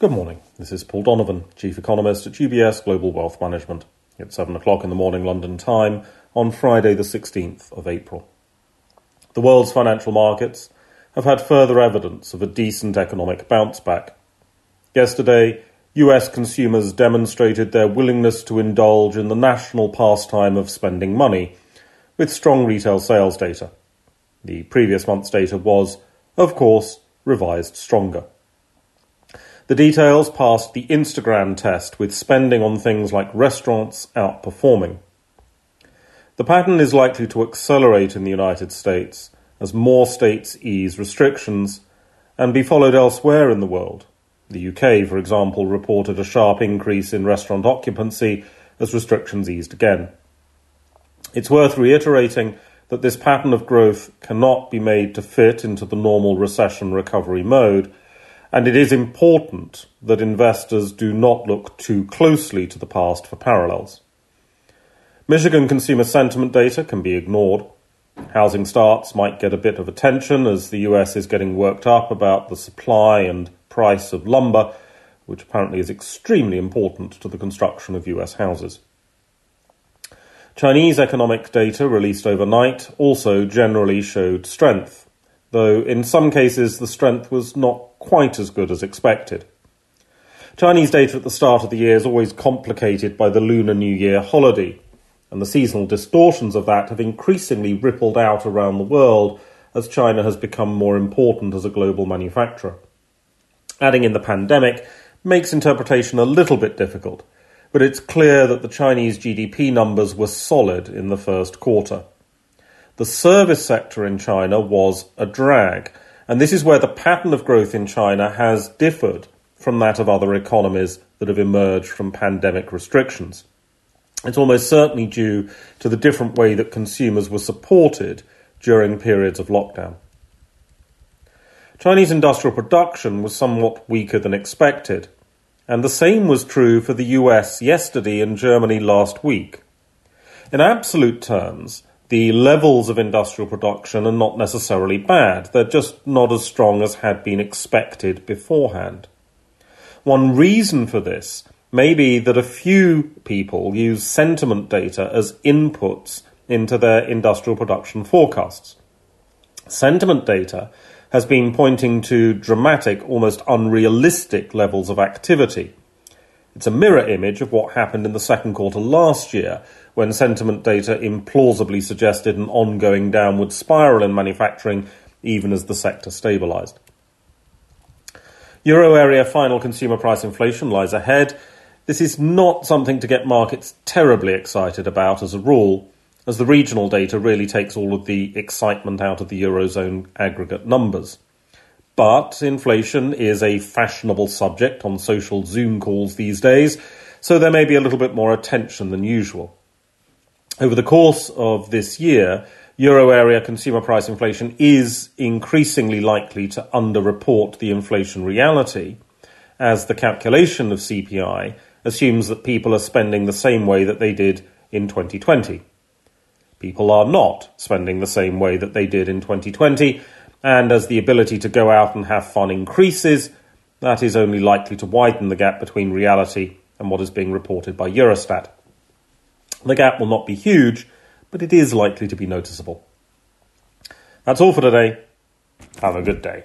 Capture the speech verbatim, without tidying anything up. Good morning, this is Paul Donovan, Chief Economist at U B S Global Wealth Management. It's seven o'clock in the morning London time on Friday the sixteenth of April. The world's financial markets have had further evidence of a decent economic bounce back. Yesterday, U S consumers demonstrated their willingness to indulge in the national pastime of spending money with strong retail sales data. The previous month's data was, of course, revised stronger. The details passed the Instagram test, with spending on things like restaurants outperforming. The pattern is likely to accelerate in the United States as more states ease restrictions and be followed elsewhere in the world. The U K, for example, reported a sharp increase in restaurant occupancy as restrictions eased again. It's worth reiterating that this pattern of growth cannot be made to fit into the normal recession recovery mode, and it is important that investors do not look too closely to the past for parallels. Michigan consumer sentiment data can be ignored. Housing starts might get a bit of attention as the U S is getting worked up about the supply and price of lumber, which apparently is extremely important to the construction of U S houses. Chinese economic data released overnight also generally showed strength, though in some cases the strength was not quite as good as expected. Chinese data at the start of the year is always complicated by the Lunar New Year holiday, and the seasonal distortions of that have increasingly rippled out around the world as China has become more important as a global manufacturer. Adding in the pandemic makes interpretation a little bit difficult, but it's clear that the Chinese G D P numbers were solid in the first quarter. The service sector in China was a drag, and this is where the pattern of growth in China has differed from that of other economies that have emerged from pandemic restrictions. It's almost certainly due to the different way that consumers were supported during periods of lockdown. Chinese industrial production was somewhat weaker than expected, and the same was true for the U S yesterday and Germany last week. In absolute terms, the levels of industrial production are not necessarily bad. They're just not as strong as had been expected beforehand. One reason for this may be that a few people use sentiment data as inputs into their industrial production forecasts. Sentiment data has been pointing to dramatic, almost unrealistic levels of activity. It's a mirror image of what happened in the second quarter last year, when sentiment data implausibly suggested an ongoing downward spiral in manufacturing, even as the sector stabilised. Euro area final consumer price inflation lies ahead. This is not something to get markets terribly excited about as a rule, as the regional data really takes all of the excitement out of the Eurozone aggregate numbers. But inflation is a fashionable subject on social Zoom calls these days, so there may be a little bit more attention than usual. Over the course of this year, euro area consumer price inflation is increasingly likely to underreport the inflation reality, as the calculation of C P I assumes that people are spending the same way that they did in twenty twenty. People are not spending the same way that they did in twenty twenty, and as the ability to go out and have fun increases, that is only likely to widen the gap between reality and what is being reported by Eurostat. The gap will not be huge, but it is likely to be noticeable. That's all for today. Have a good day.